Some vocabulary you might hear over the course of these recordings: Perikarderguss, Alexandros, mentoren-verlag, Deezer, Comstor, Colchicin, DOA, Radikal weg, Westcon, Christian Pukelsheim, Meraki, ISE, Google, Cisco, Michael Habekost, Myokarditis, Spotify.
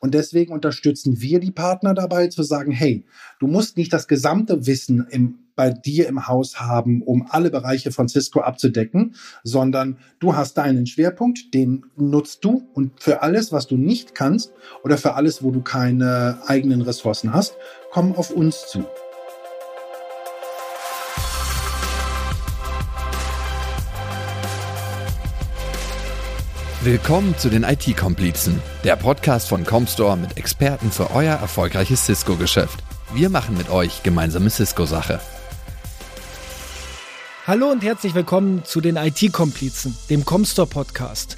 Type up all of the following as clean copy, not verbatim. Und deswegen unterstützen wir die Partner dabei zu sagen, hey, du musst nicht das gesamte Wissen bei dir im Haus haben, um alle Bereiche von Cisco abzudecken, sondern du hast deinen Schwerpunkt, den nutzt du und für alles, was du nicht kannst oder für alles, wo du keine eigenen Ressourcen hast, komm auf uns zu. Willkommen zu den IT-Komplizen, der Podcast von Comstor mit Experten für euer erfolgreiches Cisco-Geschäft. Wir machen mit euch gemeinsame Cisco-Sache. Hallo und herzlich willkommen zu den IT-Komplizen, dem Comstor-Podcast.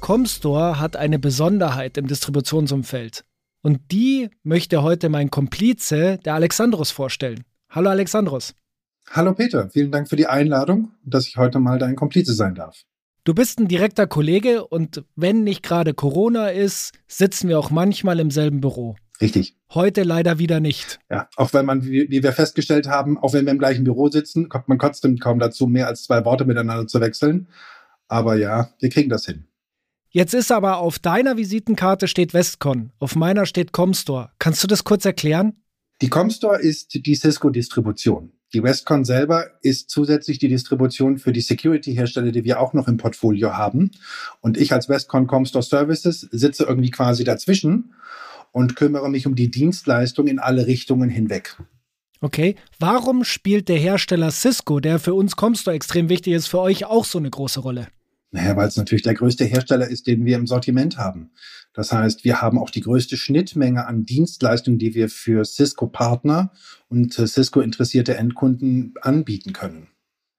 Comstor hat eine Besonderheit im Distributionsumfeld und die möchte heute mein Komplize, der Alexandros, vorstellen. Hallo Alexandros. Hallo Peter, vielen Dank für die Einladung, dass ich heute mal dein Komplize sein darf. Du bist ein direkter Kollege und wenn nicht gerade Corona ist, sitzen wir auch manchmal im selben Büro. Richtig. Heute leider wieder nicht. Ja, auch wenn man, wie wir festgestellt haben, auch wenn wir im gleichen Büro sitzen, kommt man trotzdem kaum dazu, mehr als zwei Worte miteinander zu wechseln. Aber ja, wir kriegen das hin. Jetzt ist aber auf deiner Visitenkarte steht Westcon, auf meiner steht Comstor. Kannst du das kurz erklären? Die Comstor ist die Cisco-Distribution. Die Westcon selber ist zusätzlich die Distribution für die Security-Hersteller, die wir auch noch im Portfolio haben. Und ich als Westcon Comstor Services sitze irgendwie quasi dazwischen und kümmere mich um die Dienstleistung in alle Richtungen hinweg. Okay, warum spielt der Hersteller Cisco, der für uns Comstor extrem wichtig ist, für euch auch so eine große Rolle? Naja, weil es natürlich der größte Hersteller ist, den wir im Sortiment haben. Das heißt, wir haben auch die größte Schnittmenge an Dienstleistungen, die wir für Cisco-Partner und Cisco-interessierte Endkunden anbieten können.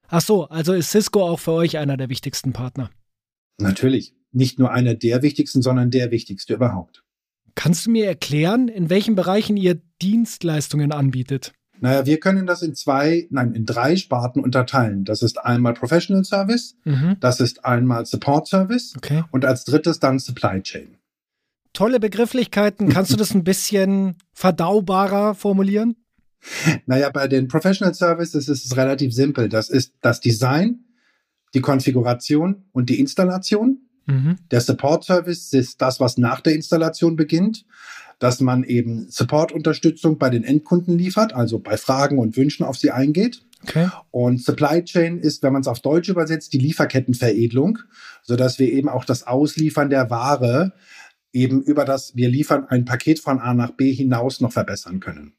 Ach so, also ist Cisco auch für euch einer der wichtigsten Partner? Natürlich. Nicht nur einer der wichtigsten, sondern der wichtigste überhaupt. Kannst du mir erklären, in welchen Bereichen ihr Dienstleistungen anbietet? Naja, wir können das in drei Sparten unterteilen. Das ist einmal Professional Service, das ist einmal Support Service und als drittes dann Supply Chain. Tolle Begrifflichkeiten. Kannst du das ein bisschen verdaubarer formulieren? Naja, bei den Professional Services ist es relativ simpel. Das ist das Design, die Konfiguration und die Installation. Der Support Service ist das, was nach der Installation beginnt, dass man eben Support-Unterstützung bei den Endkunden liefert, also bei Fragen und Wünschen auf sie eingeht. Okay. Und Supply Chain ist, wenn man es auf Deutsch übersetzt, die Lieferkettenveredelung, sodass wir eben auch das Ausliefern der Ware eben über das, wir liefern ein Paket von A nach B hinaus noch verbessern können.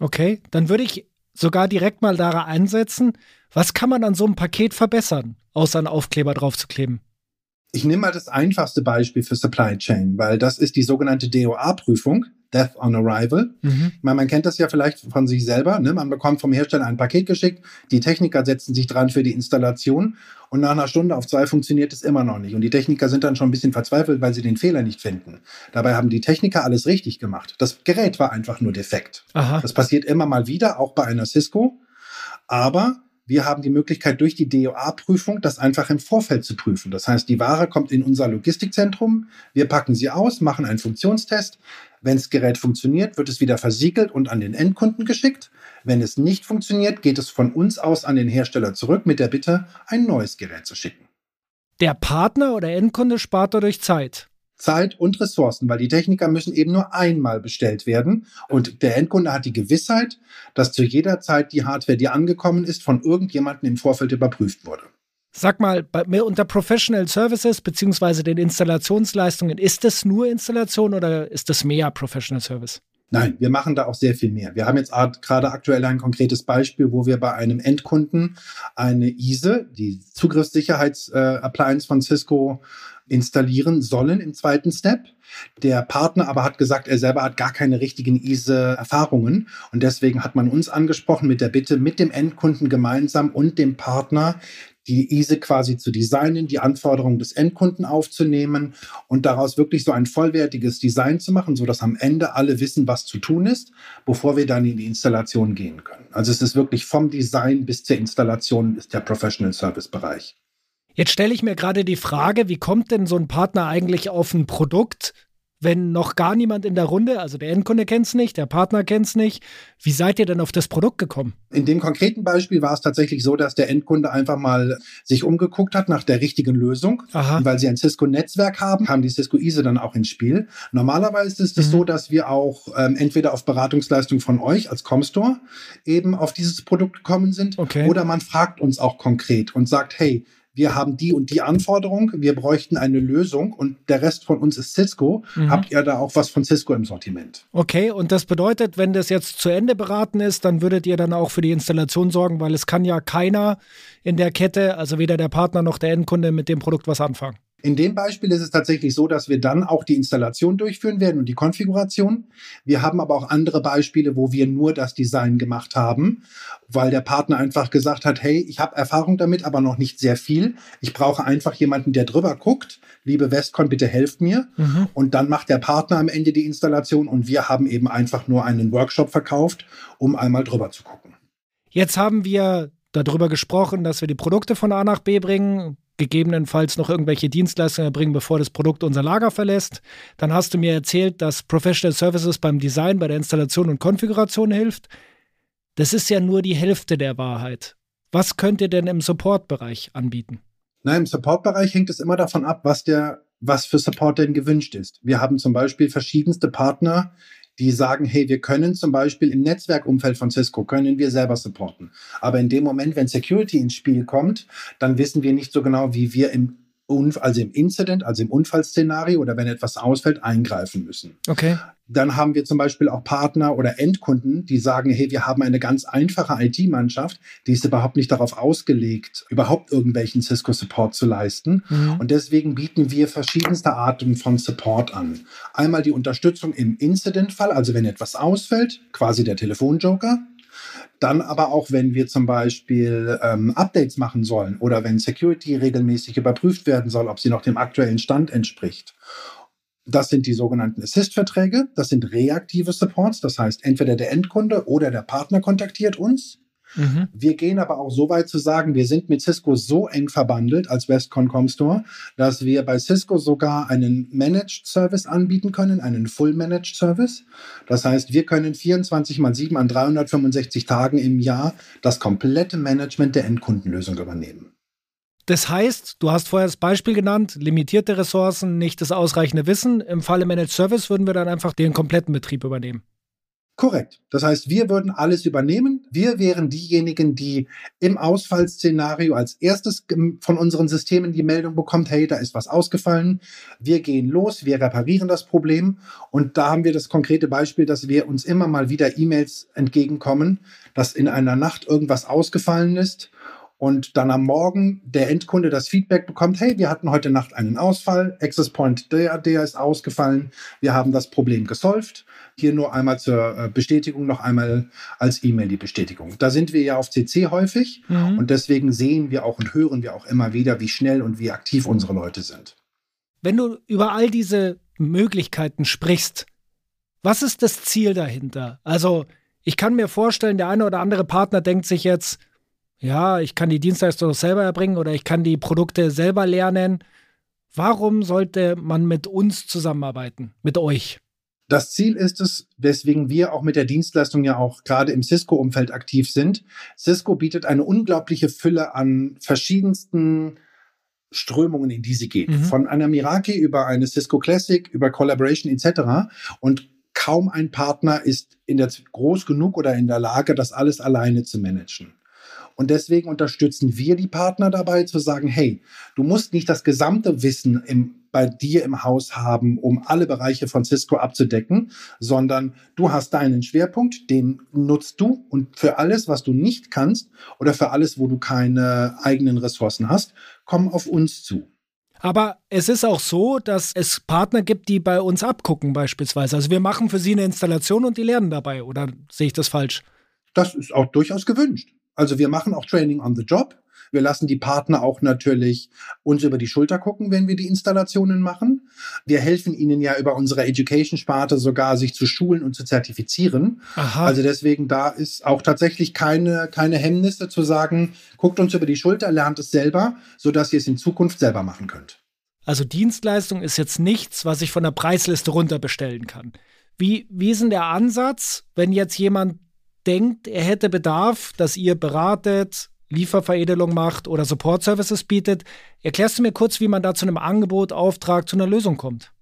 Okay, dann würde ich sogar direkt mal daran ansetzen, was kann man an so einem Paket verbessern, außer einen Aufkleber draufzukleben? Ich nehme mal das einfachste Beispiel für Supply Chain, weil das ist die sogenannte DOA-Prüfung, Death on Arrival. Ich meine, man kennt das ja vielleicht von sich selber, ne? Man bekommt vom Hersteller ein Paket geschickt, die Techniker setzen sich dran für die Installation und nach einer Stunde auf zwei funktioniert es immer noch nicht. Und die Techniker sind dann schon ein bisschen verzweifelt, weil sie den Fehler nicht finden. Dabei haben die Techniker alles richtig gemacht. Das Gerät war einfach nur defekt. Aha. Das passiert immer mal wieder, auch bei einer Cisco. Aber wir haben die Möglichkeit, durch die DOA-Prüfung das einfach im Vorfeld zu prüfen. Das heißt, die Ware kommt in unser Logistikzentrum, wir packen sie aus, machen einen Funktionstest. Wenn das Gerät funktioniert, wird es wieder versiegelt und an den Endkunden geschickt. Wenn es nicht funktioniert, geht es von uns aus an den Hersteller zurück mit der Bitte, ein neues Gerät zu schicken. Der Partner oder Endkunde spart dadurch Zeit. Zeit und Ressourcen, weil die Techniker müssen eben nur einmal bestellt werden und der Endkunde hat die Gewissheit, dass zu jeder Zeit die Hardware, die angekommen ist, von irgendjemandem im Vorfeld überprüft wurde. Sag mal, unter Professional Services bzw. den Installationsleistungen, ist das nur Installation oder ist das mehr Professional Service? Nein, wir machen da auch sehr viel mehr. Wir haben jetzt gerade aktuell ein konkretes Beispiel, wo wir bei einem Endkunden eine ISE, die Zugriffssicherheits-Appliance von Cisco, installieren sollen im zweiten Step. Der Partner aber hat gesagt, er selber hat gar keine richtigen ISE-Erfahrungen und deswegen hat man uns angesprochen mit der Bitte, mit dem Endkunden gemeinsam und dem Partner die ISE quasi zu designen, die Anforderungen des Endkunden aufzunehmen und daraus wirklich so ein vollwertiges Design zu machen, sodass am Ende alle wissen, was zu tun ist, bevor wir dann in die Installation gehen können. Also es ist wirklich vom Design bis zur Installation ist der Professional Service Bereich. Jetzt stelle ich mir gerade die Frage, wie kommt denn so ein Partner eigentlich auf ein Produkt, wenn noch gar niemand in der Runde, also der Endkunde kennt es nicht, der Partner kennt es nicht, wie seid ihr denn auf das Produkt gekommen? In dem konkreten Beispiel war es tatsächlich so, dass der Endkunde einfach mal sich umgeguckt hat nach der richtigen Lösung. Aha. Weil sie ein Cisco-Netzwerk haben, kam die Cisco ISE dann auch ins Spiel. Normalerweise ist es so, dass wir auch entweder auf Beratungsleistung von euch als Comstor eben auf dieses Produkt gekommen sind, okay, oder man fragt uns auch konkret und sagt, hey, wir haben die und die Anforderung, wir bräuchten eine Lösung und der Rest von uns ist Cisco. Mhm. Habt ihr da auch was von Cisco im Sortiment? Okay, und das bedeutet, wenn das jetzt zu Ende beraten ist, dann würdet ihr dann auch für die Installation sorgen, weil es kann ja keiner in der Kette, also weder der Partner noch der Endkunde, mit dem Produkt was anfangen. In dem Beispiel ist es tatsächlich so, dass wir dann auch die Installation durchführen werden und die Konfiguration. Wir haben aber auch andere Beispiele, wo wir nur das Design gemacht haben, weil der Partner einfach gesagt hat, hey, ich habe Erfahrung damit, aber noch nicht sehr viel. Ich brauche einfach jemanden, der drüber guckt. Liebe Westcon, bitte helft mir. Mhm. Und dann macht der Partner am Ende die Installation und wir haben eben einfach nur einen Workshop verkauft, um einmal drüber zu gucken. Jetzt haben wir darüber gesprochen, dass wir die Produkte von A nach B bringen, gegebenenfalls noch irgendwelche Dienstleistungen erbringen, bevor das Produkt unser Lager verlässt. Dann hast du mir erzählt, dass Professional Services beim Design, bei der Installation und Konfiguration hilft. Das ist ja nur die Hälfte der Wahrheit. Was könnt ihr denn im Support-Bereich anbieten? Na, im Support-Bereich hängt es immer davon ab, was für Support denn gewünscht ist. Wir haben zum Beispiel verschiedenste Partner, die sagen, hey, wir können zum Beispiel im Netzwerkumfeld von Cisco, können wir selber supporten. Aber in dem Moment, wenn Security ins Spiel kommt, dann wissen wir nicht so genau, wie wir im Unfallszenario oder wenn etwas ausfällt, eingreifen müssen. Okay. Dann haben wir zum Beispiel auch Partner oder Endkunden, die sagen, hey, wir haben eine ganz einfache IT-Mannschaft, die ist überhaupt nicht darauf ausgelegt, überhaupt irgendwelchen Cisco-Support zu leisten. Mhm. Und deswegen bieten wir verschiedenste Arten von Support an. Einmal die Unterstützung im Incident-Fall, also wenn etwas ausfällt, quasi der Telefonjoker. Dann aber auch, wenn wir zum Beispiel Updates machen sollen oder wenn Security regelmäßig überprüft werden soll, ob sie noch dem aktuellen Stand entspricht. Das sind die sogenannten Assist-Verträge, das sind reaktive Supports, das heißt, entweder der Endkunde oder der Partner kontaktiert uns. Mhm. Wir gehen aber auch so weit zu sagen, wir sind mit Cisco so eng verbandelt als Westcon Comstor, dass wir bei Cisco sogar einen Managed Service anbieten können, einen Full Managed Service. Das heißt, wir können 24/7 an 365 Tagen im Jahr das komplette Management der Endkundenlösung übernehmen. Das heißt, du hast vorher das Beispiel genannt, limitierte Ressourcen, nicht das ausreichende Wissen. Im Falle Managed Service würden wir dann einfach den kompletten Betrieb übernehmen. Korrekt. Das heißt, wir würden alles übernehmen. Wir wären diejenigen, die im Ausfallsszenario als erstes von unseren Systemen die Meldung bekommt, hey, da ist was ausgefallen. Wir gehen los, wir reparieren das Problem. Und da haben wir das konkrete Beispiel, dass wir uns immer mal wieder E-Mails entgegenkommen, dass in einer Nacht irgendwas ausgefallen ist. Und dann am Morgen der Endkunde das Feedback bekommt, hey, wir hatten heute Nacht einen Ausfall, Access Point der ist ausgefallen, wir haben das Problem gesolved. Hier nur einmal zur Bestätigung, noch einmal als E-Mail die Bestätigung. Da sind wir ja auf CC häufig, mhm, und deswegen sehen wir auch und hören wir auch immer wieder, wie schnell und wie aktiv unsere Leute sind. Wenn du über all diese Möglichkeiten sprichst, was ist das Ziel dahinter? Also ich kann mir vorstellen, der eine oder andere Partner denkt sich jetzt, ja, ich kann die Dienstleistung selber erbringen oder ich kann die Produkte selber lernen. Warum sollte man mit uns zusammenarbeiten, mit euch? Das Ziel ist es, weswegen wir auch mit der Dienstleistung ja auch gerade im Cisco-Umfeld aktiv sind. Cisco bietet eine unglaubliche Fülle an verschiedensten Strömungen, in die sie geht. Mhm. Von einer Meraki über eine Cisco Classic, über Collaboration etc. Und kaum ein Partner ist groß genug oder in der Lage, das alles alleine zu managen. Und deswegen unterstützen wir die Partner dabei, zu sagen, hey, du musst nicht das gesamte Wissen bei dir im Haus haben, um alle Bereiche von Cisco abzudecken, sondern du hast deinen Schwerpunkt, den nutzt du und für alles, was du nicht kannst oder für alles, wo du keine eigenen Ressourcen hast, komm auf uns zu. Aber es ist auch so, dass es Partner gibt, die bei uns abgucken beispielsweise. Also wir machen für sie eine Installation und die lernen dabei, oder sehe ich das falsch? Das ist auch durchaus gewünscht. Also wir machen auch Training on the Job. Wir lassen die Partner auch natürlich uns über die Schulter gucken, wenn wir die Installationen machen. Wir helfen ihnen ja über unsere Education-Sparte sogar, sich zu schulen und zu zertifizieren. Aha. Also deswegen, da ist auch tatsächlich keine Hemmnisse zu sagen, guckt uns über die Schulter, lernt es selber, sodass ihr es in Zukunft selber machen könnt. Also Dienstleistung ist jetzt nichts, was ich von der Preisliste runter bestellen kann. Wie ist denn der Ansatz, wenn jetzt jemand denkt, er hätte Bedarf, dass ihr beratet, Lieferveredelung macht oder Support-Services bietet? Erklärst du mir kurz, wie man da zu einem Angebot, Auftrag, zu einer Lösung kommt?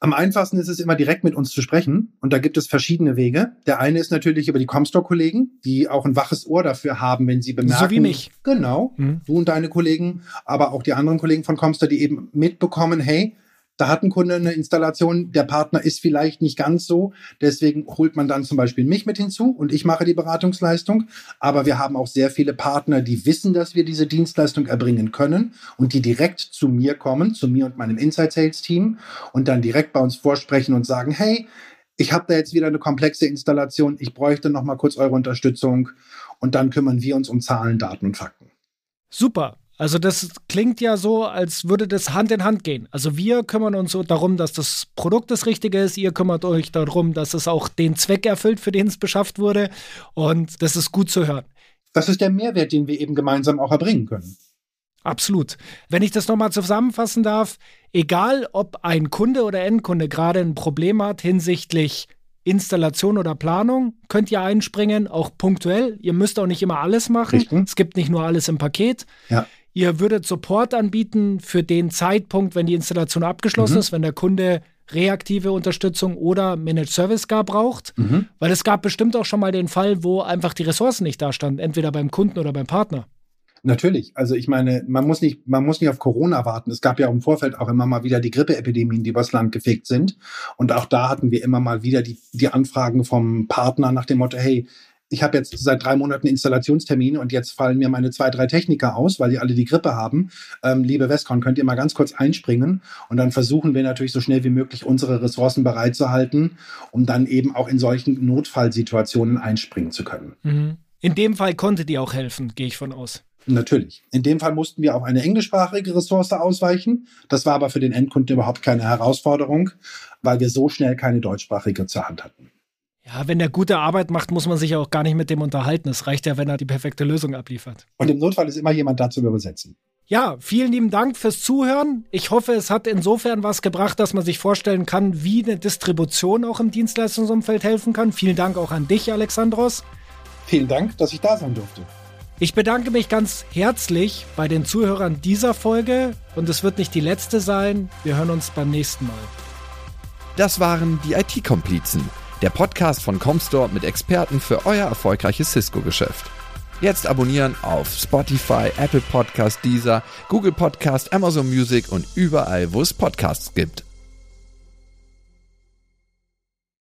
Am einfachsten ist es immer direkt mit uns zu sprechen und da gibt es verschiedene Wege. Der eine ist natürlich über die Comstor-Kollegen, die auch ein waches Ohr dafür haben, wenn sie bemerken. So wie mich. Genau, Du und deine Kollegen, aber auch die anderen Kollegen von Comstor, die eben mitbekommen, hey, da hat ein Kunde eine Installation, der Partner ist vielleicht nicht ganz so, deswegen holt man dann zum Beispiel mich mit hinzu und ich mache die Beratungsleistung. Aber wir haben auch sehr viele Partner, die wissen, dass wir diese Dienstleistung erbringen können und die direkt zu mir kommen, zu mir und meinem Inside Sales Team und dann direkt bei uns vorsprechen und sagen, hey, ich habe da jetzt wieder eine komplexe Installation, ich bräuchte noch mal kurz eure Unterstützung und dann kümmern wir uns um Zahlen, Daten und Fakten. Super. Also das klingt ja so, als würde das Hand in Hand gehen. Also wir kümmern uns darum, dass das Produkt das Richtige ist. Ihr kümmert euch darum, dass es auch den Zweck erfüllt, für den es beschafft wurde. Und das ist gut zu hören. Das ist der Mehrwert, den wir eben gemeinsam auch erbringen können. Absolut. Wenn ich das nochmal zusammenfassen darf, egal ob ein Kunde oder Endkunde gerade ein Problem hat hinsichtlich Installation oder Planung, könnt ihr einspringen, auch punktuell. Ihr müsst auch nicht immer alles machen. Richtig. Es gibt nicht nur alles im Paket. Ja. Ihr würdet Support anbieten für den Zeitpunkt, wenn die Installation abgeschlossen ist, wenn der Kunde reaktive Unterstützung oder Managed Service gar braucht. Weil es gab bestimmt auch schon mal den Fall, wo einfach die Ressourcen nicht da standen, entweder beim Kunden oder beim Partner. Natürlich. Also ich meine, man muss nicht auf Corona warten. Es gab ja im Vorfeld auch immer mal wieder die Grippeepidemien, die übers Land gefegt sind. Und auch da hatten wir immer mal wieder die Anfragen vom Partner nach dem Motto, hey, ich habe jetzt seit 3 Monaten Installationstermin und jetzt fallen mir meine 2, 3 Techniker aus, weil die alle die Grippe haben. Liebe Westcon, könnt ihr mal ganz kurz einspringen? Und dann versuchen wir natürlich so schnell wie möglich unsere Ressourcen bereitzuhalten, um dann eben auch in solchen Notfallsituationen einspringen zu können. Mhm. In dem Fall konntet ihr auch helfen, gehe ich von aus. Natürlich. In dem Fall mussten wir auf eine englischsprachige Ressource ausweichen. Das war aber für den Endkunden überhaupt keine Herausforderung, weil wir so schnell keine deutschsprachige zur Hand hatten. Ja, wenn er gute Arbeit macht, muss man sich ja auch gar nicht mit dem unterhalten. Es reicht ja, wenn er die perfekte Lösung abliefert. Und im Notfall ist immer jemand da zu übersetzen. Ja, vielen lieben Dank fürs Zuhören. Ich hoffe, es hat insofern was gebracht, dass man sich vorstellen kann, wie eine Distribution auch im Dienstleistungsumfeld helfen kann. Vielen Dank auch an dich, Alexandros. Vielen Dank, dass ich da sein durfte. Ich bedanke mich ganz herzlich bei den Zuhörern dieser Folge und es wird nicht die letzte sein. Wir hören uns beim nächsten Mal. Das waren die IT-Komplizen, der Podcast von Comstor mit Experten für euer erfolgreiches Cisco-Geschäft. Jetzt abonnieren auf Spotify, Apple Podcast, Deezer, Google Podcast, Amazon Music und überall, wo es Podcasts gibt.